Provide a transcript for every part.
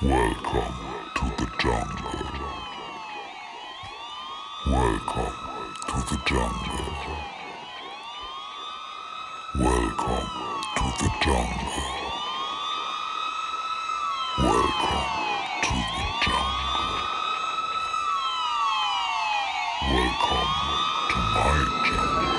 Welcome to the jungle. Welcome to the jungle. Welcome to the jungle. Welcome to the jungle. Welcome to my jungle.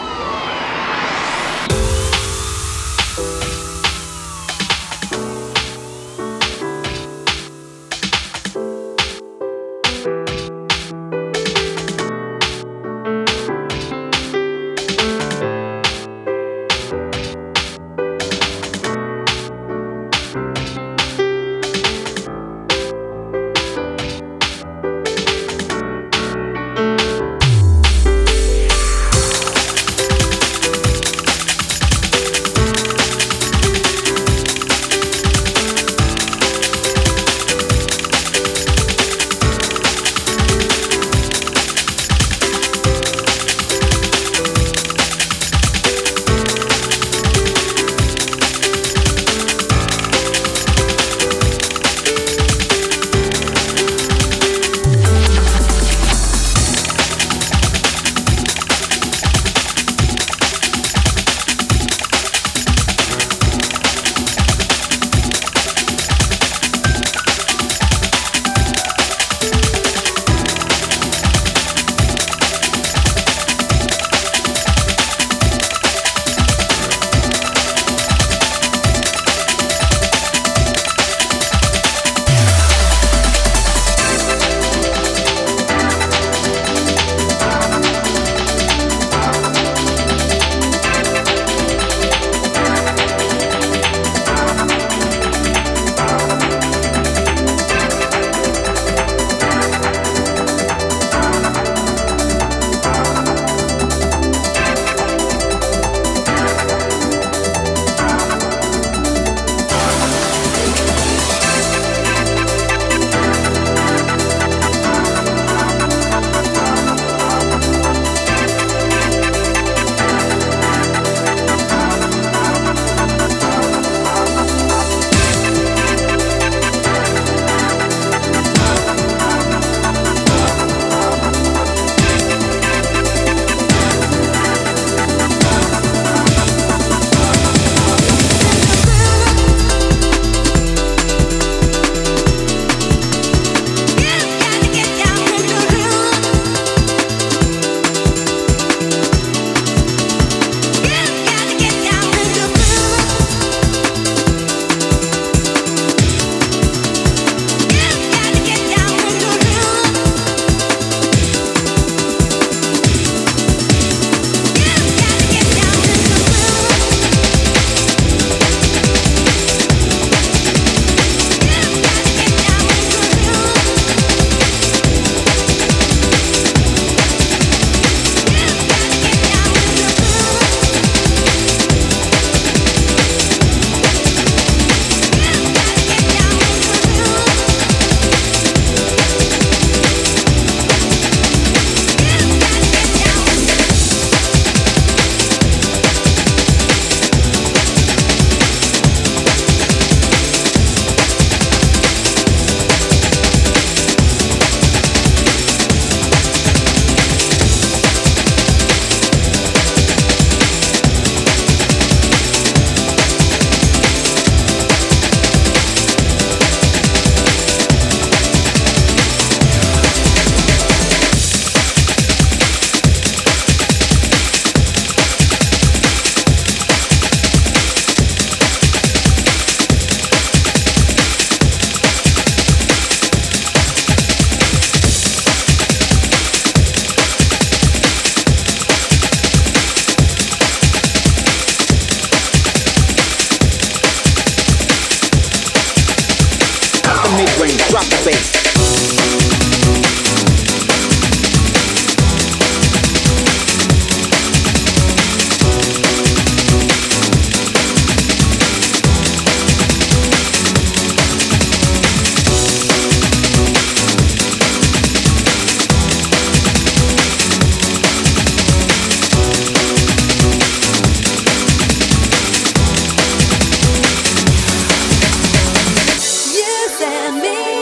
Me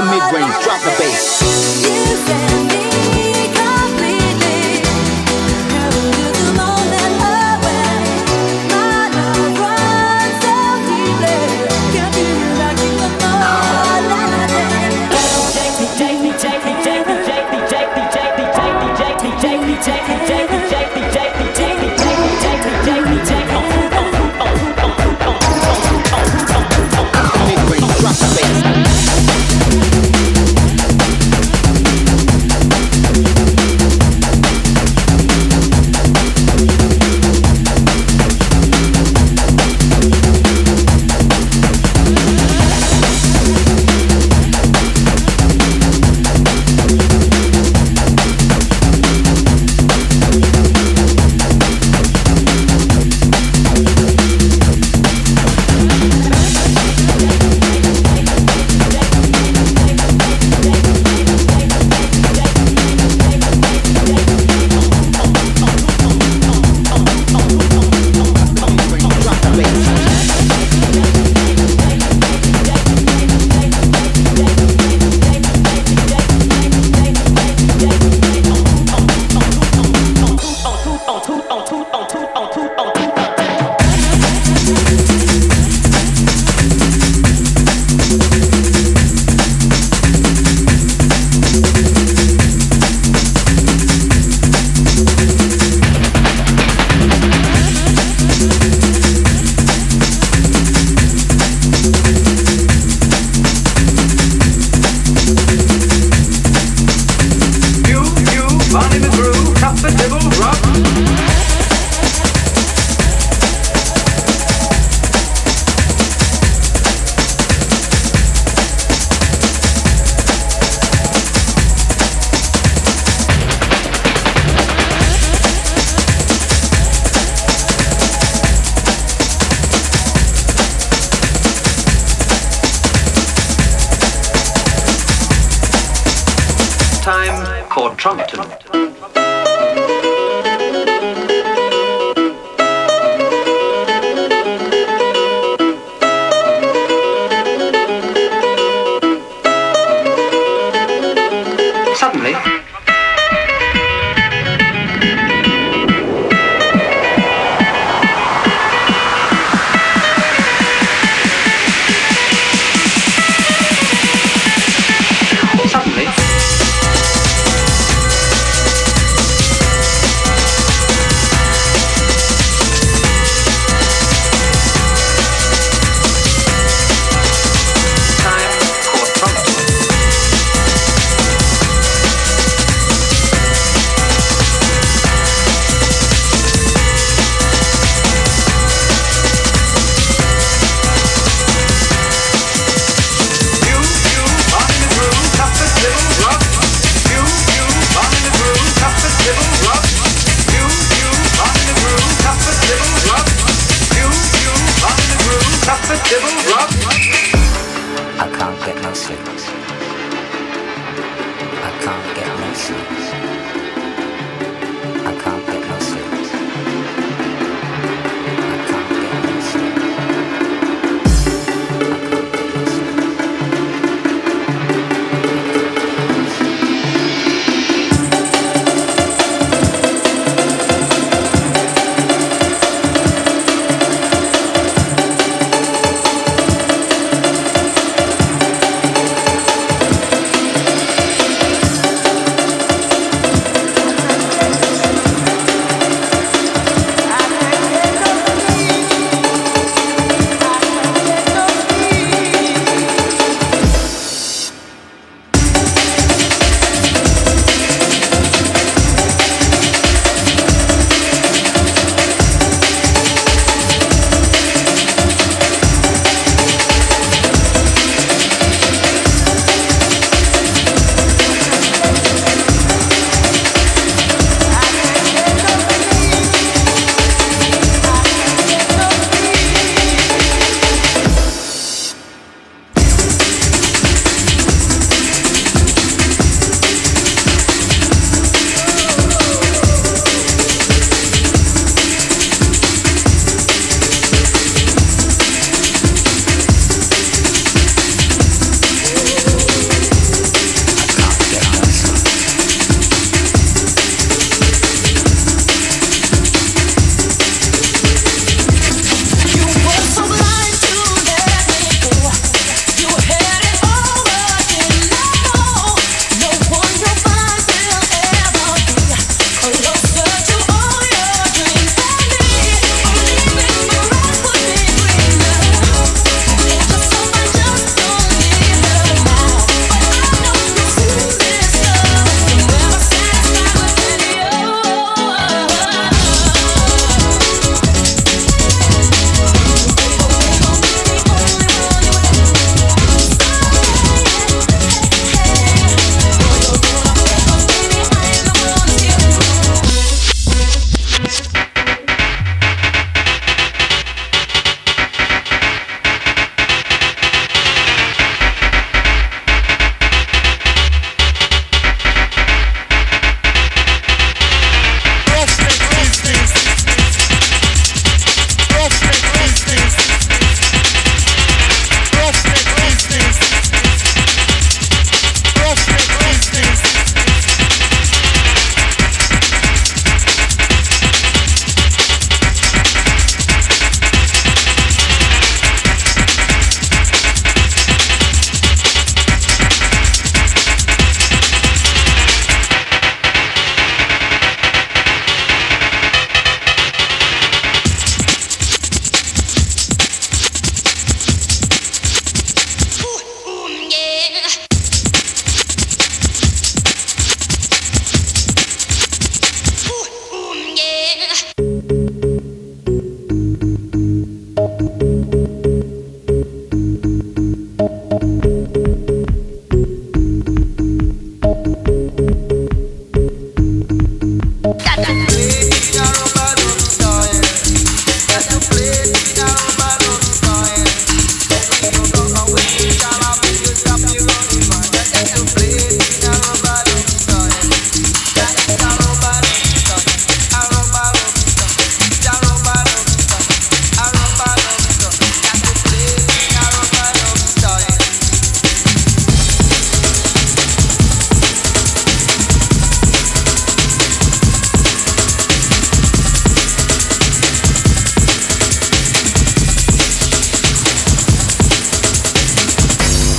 the mid-range, drop the bass.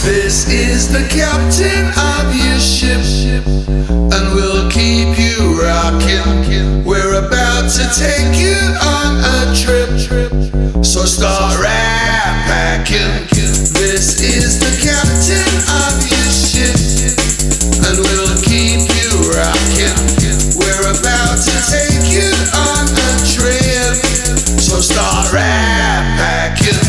This is the captain of your ship, and we'll keep you rocking. We're about to take you on a trip, so start right packing. This is the captain of your ship, and we'll keep you rocking. We're about to take you on a trip, so start right packing.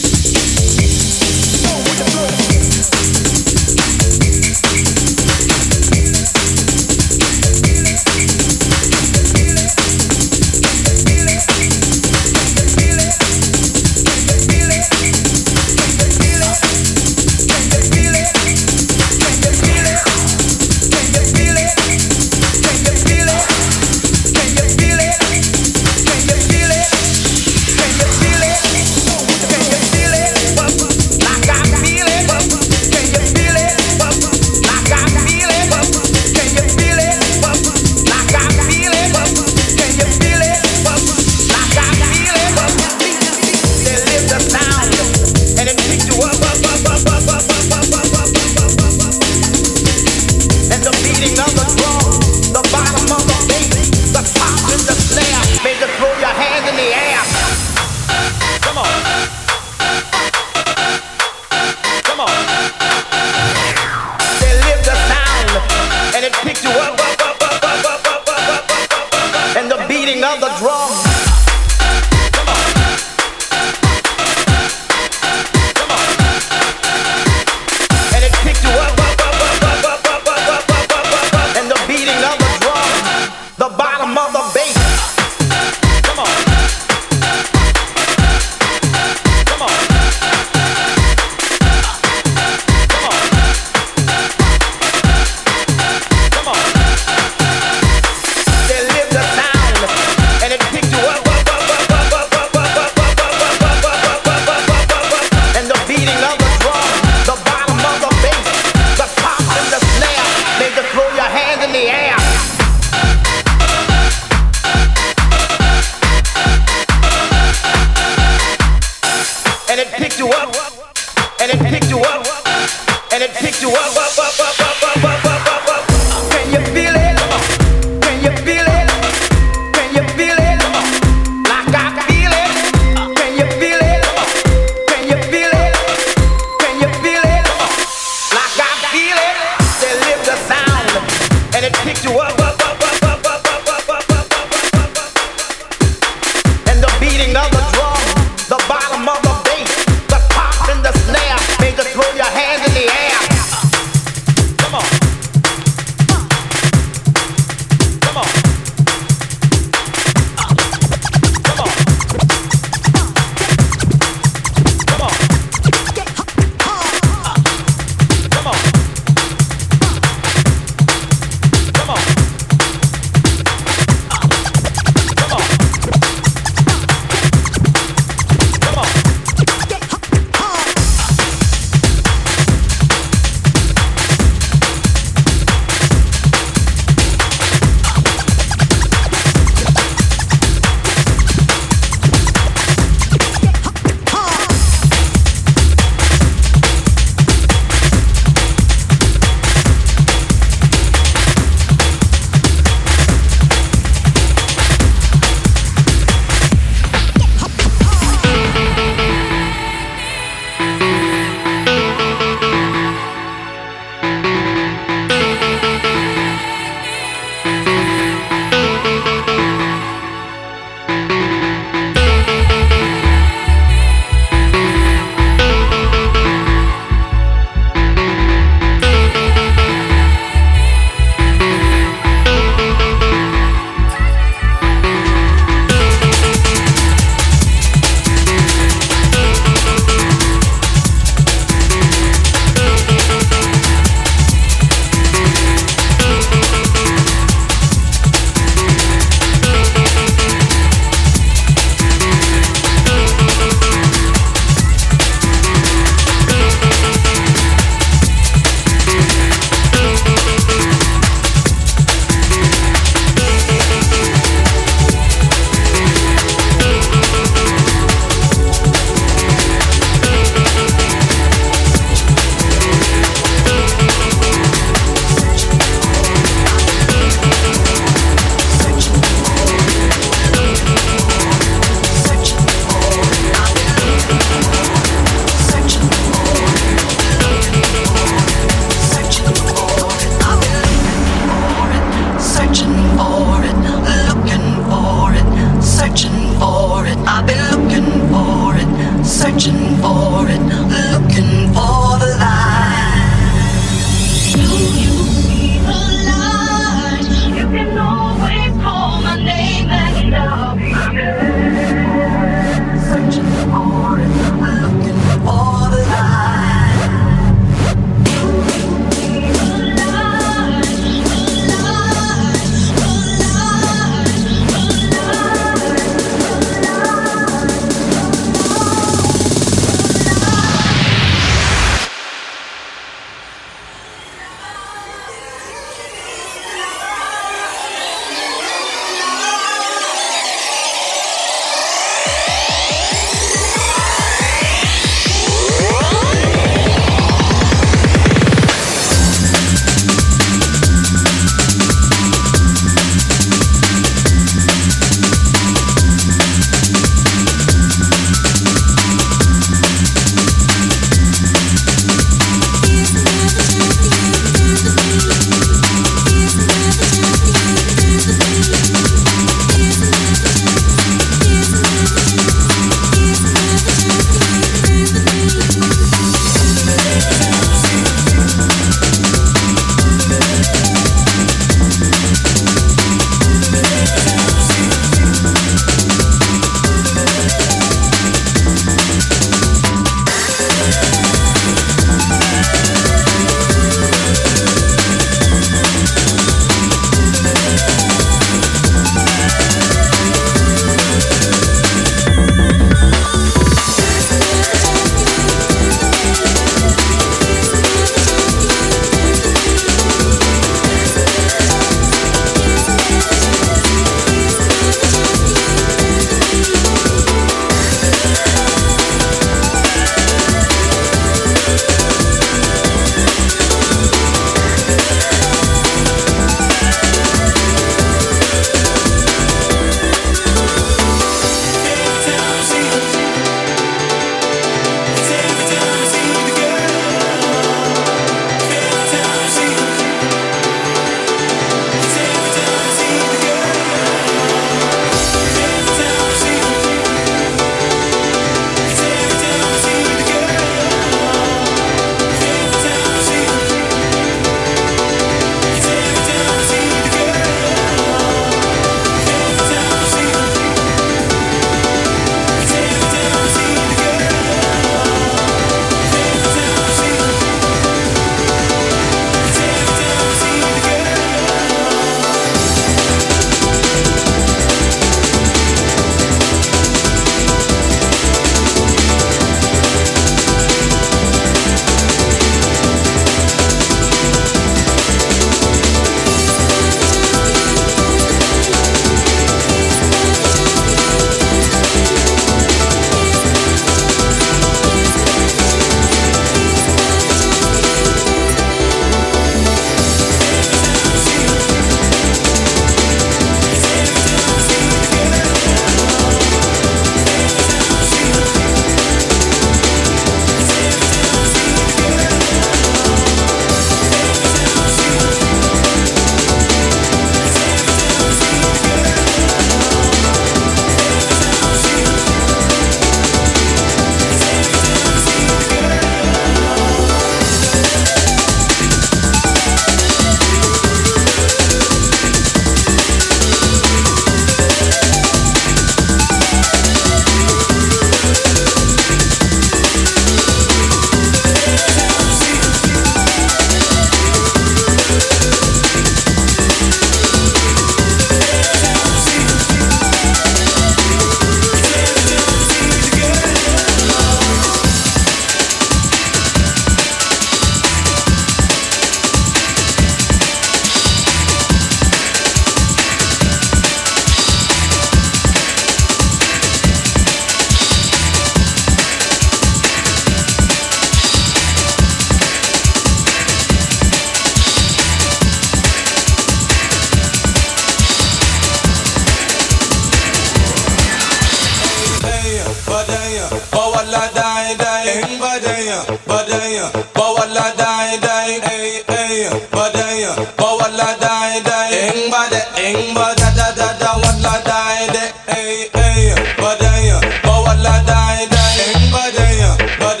But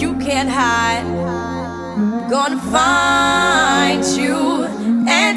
you can't hide. Gonna find you and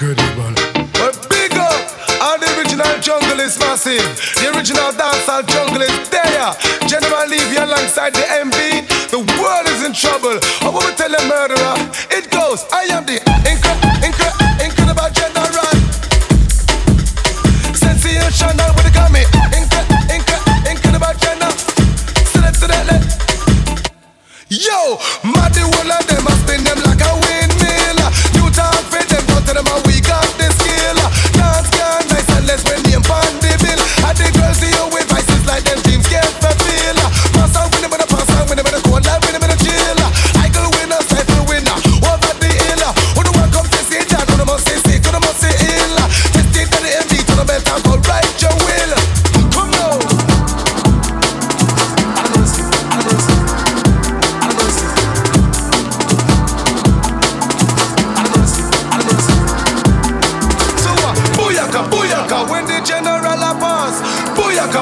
Incredible. Well, big up all the original jungle is massive. The original dancehall jungle is there. General Levy alongside the MV. The world is in trouble. I want to tell a murderer. It goes, I am the incredible general. Sensational with the comic. Incredible general. Select to that left. Yo, Matty Wall and them, I spin them like a windmill. You talk for them, don't tell them how we got the skill. Dance can nice and let's win the pan the bill. And the girls see you with vices like them teams get the feel. Pass out with them with a pass out with them with a cold light with them with a chill. I could win a cycle winner over the hill. Who the one comes to see that? Who the must say sick? Who the must say ill? Just take to the MD to the best and go right your will. Come now.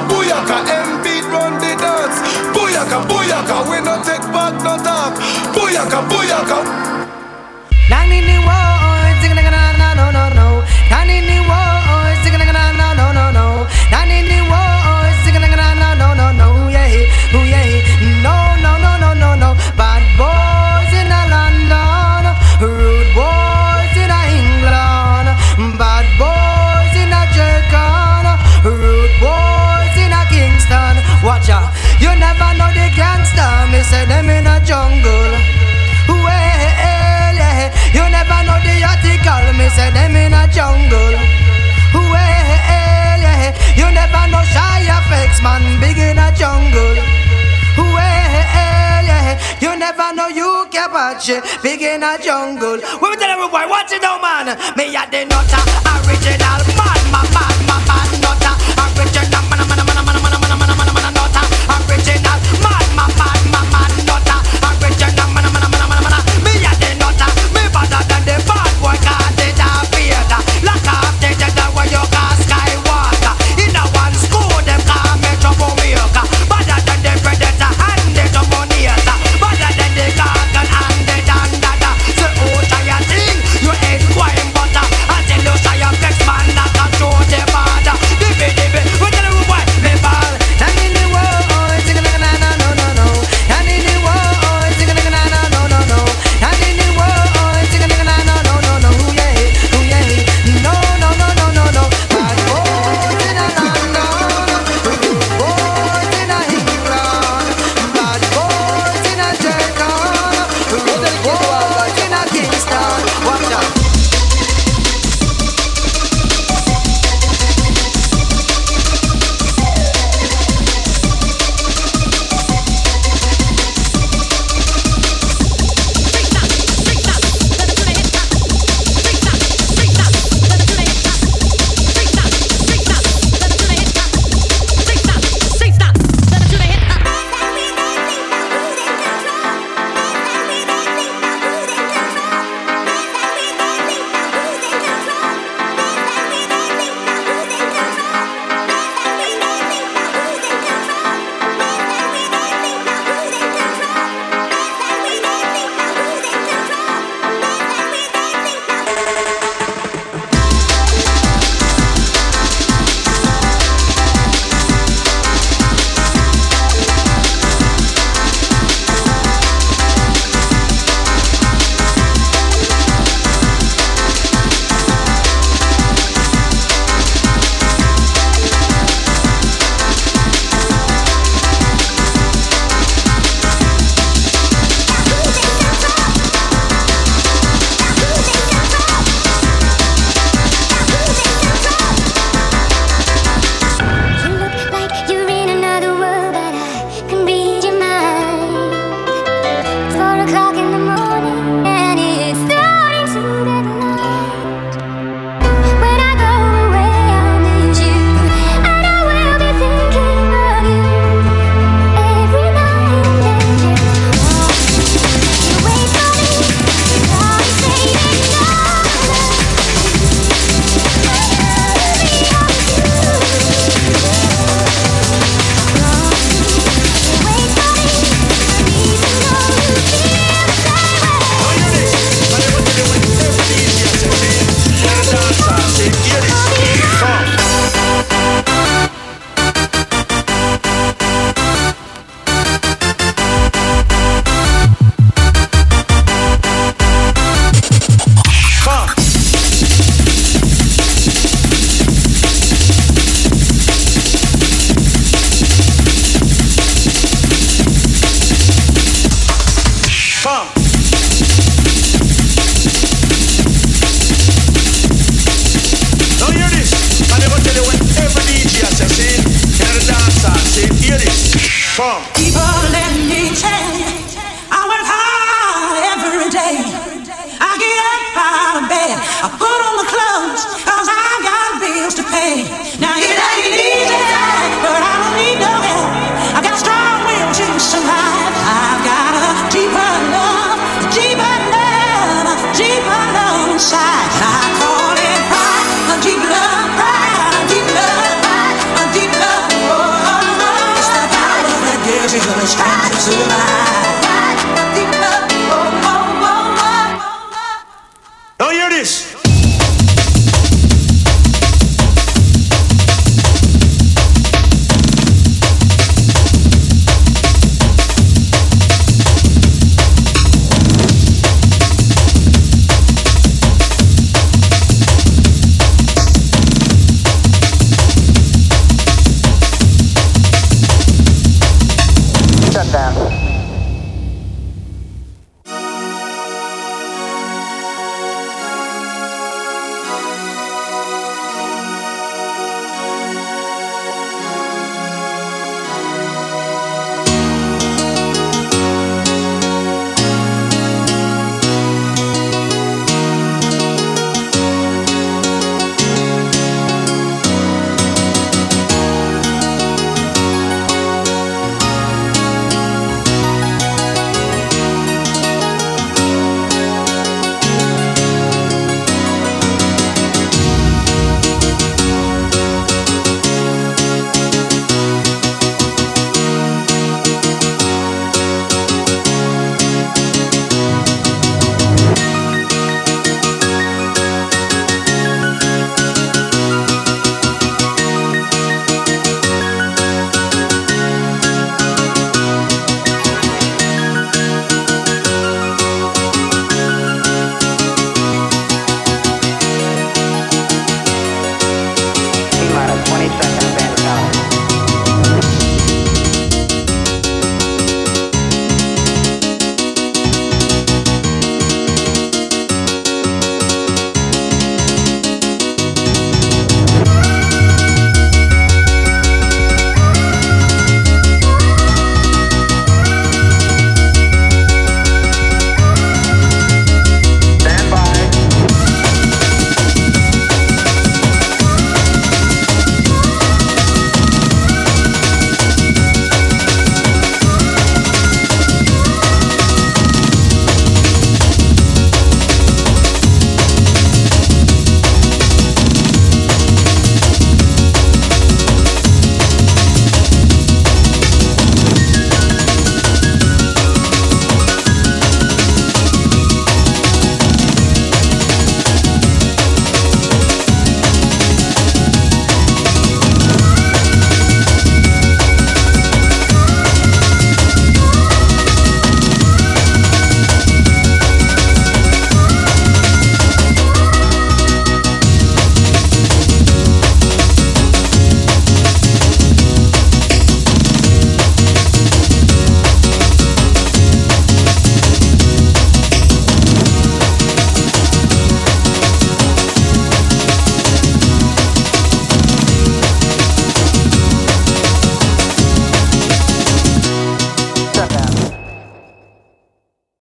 Booyaka, MB run the dance. Booyaka, booyaka, we no take back no talk. Booyaka, booyaka. Down in the world, singing like na na no no no. Down in the world, singing like na na no no no. Down in the world, singing like na na no no no. Yeah, oh yeah, no no no no no no. Bad boys in a London, rude boys in a England, bad boys in a Jamaican, rude boys. Watch out, you never know the gangster. Me say them in a jungle. Well, yeah. You never know the article. Me say them in a jungle. Well, yeah. You never know shy effects, man. Big in a jungle. Well, yeah. You never know you can watch it. Big in a jungle. We tell everybody, watch it now, man. Me a the nutter original man, man.